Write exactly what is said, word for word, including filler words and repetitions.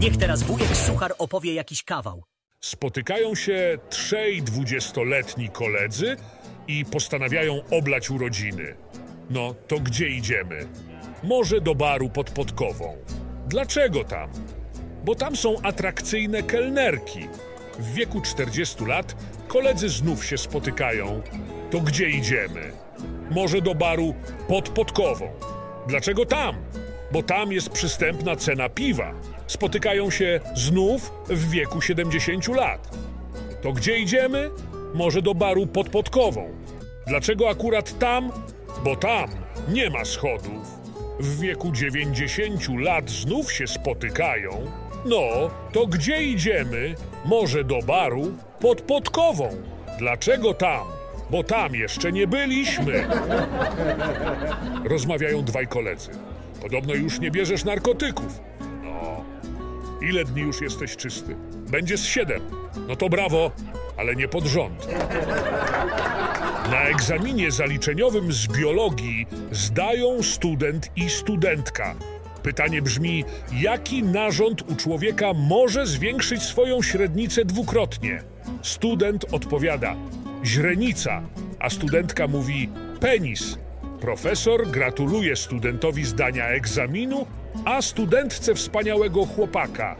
Niech teraz wujek Suchar opowie jakiś kawał. Spotykają się trzej dwudziestoletni koledzy i postanawiają oblać urodziny. No to gdzie idziemy? Może do baru pod Podkową. Dlaczego tam? Bo tam są atrakcyjne kelnerki. W wieku czterdziestu lat koledzy znów się spotykają. To gdzie idziemy? Może do baru pod Podkową. Dlaczego tam? Bo tam jest przystępna cena piwa. Spotykają się znów w wieku siedemdziesięciu lat. To gdzie idziemy? Może do baru pod Podkową. Dlaczego akurat tam? Bo tam nie ma schodów. W wieku dziewięćdziesięciu lat znów się spotykają. No, to gdzie idziemy? Może do baru pod Podkową. Dlaczego tam? Bo tam jeszcze nie byliśmy. Rozmawiają dwaj koledzy. Podobno już nie bierzesz narkotyków. No, ile dni już jesteś czysty? Będzie z siedem. No to brawo, ale nie pod rząd. Na egzaminie zaliczeniowym z biologii zdają student i studentka. Pytanie brzmi, jaki narząd u człowieka może zwiększyć swoją średnicę dwukrotnie? Student odpowiada, źrenica, a studentka mówi, penis. Profesor gratuluje studentowi zdania egzaminu, a studentce wspaniałego chłopaka.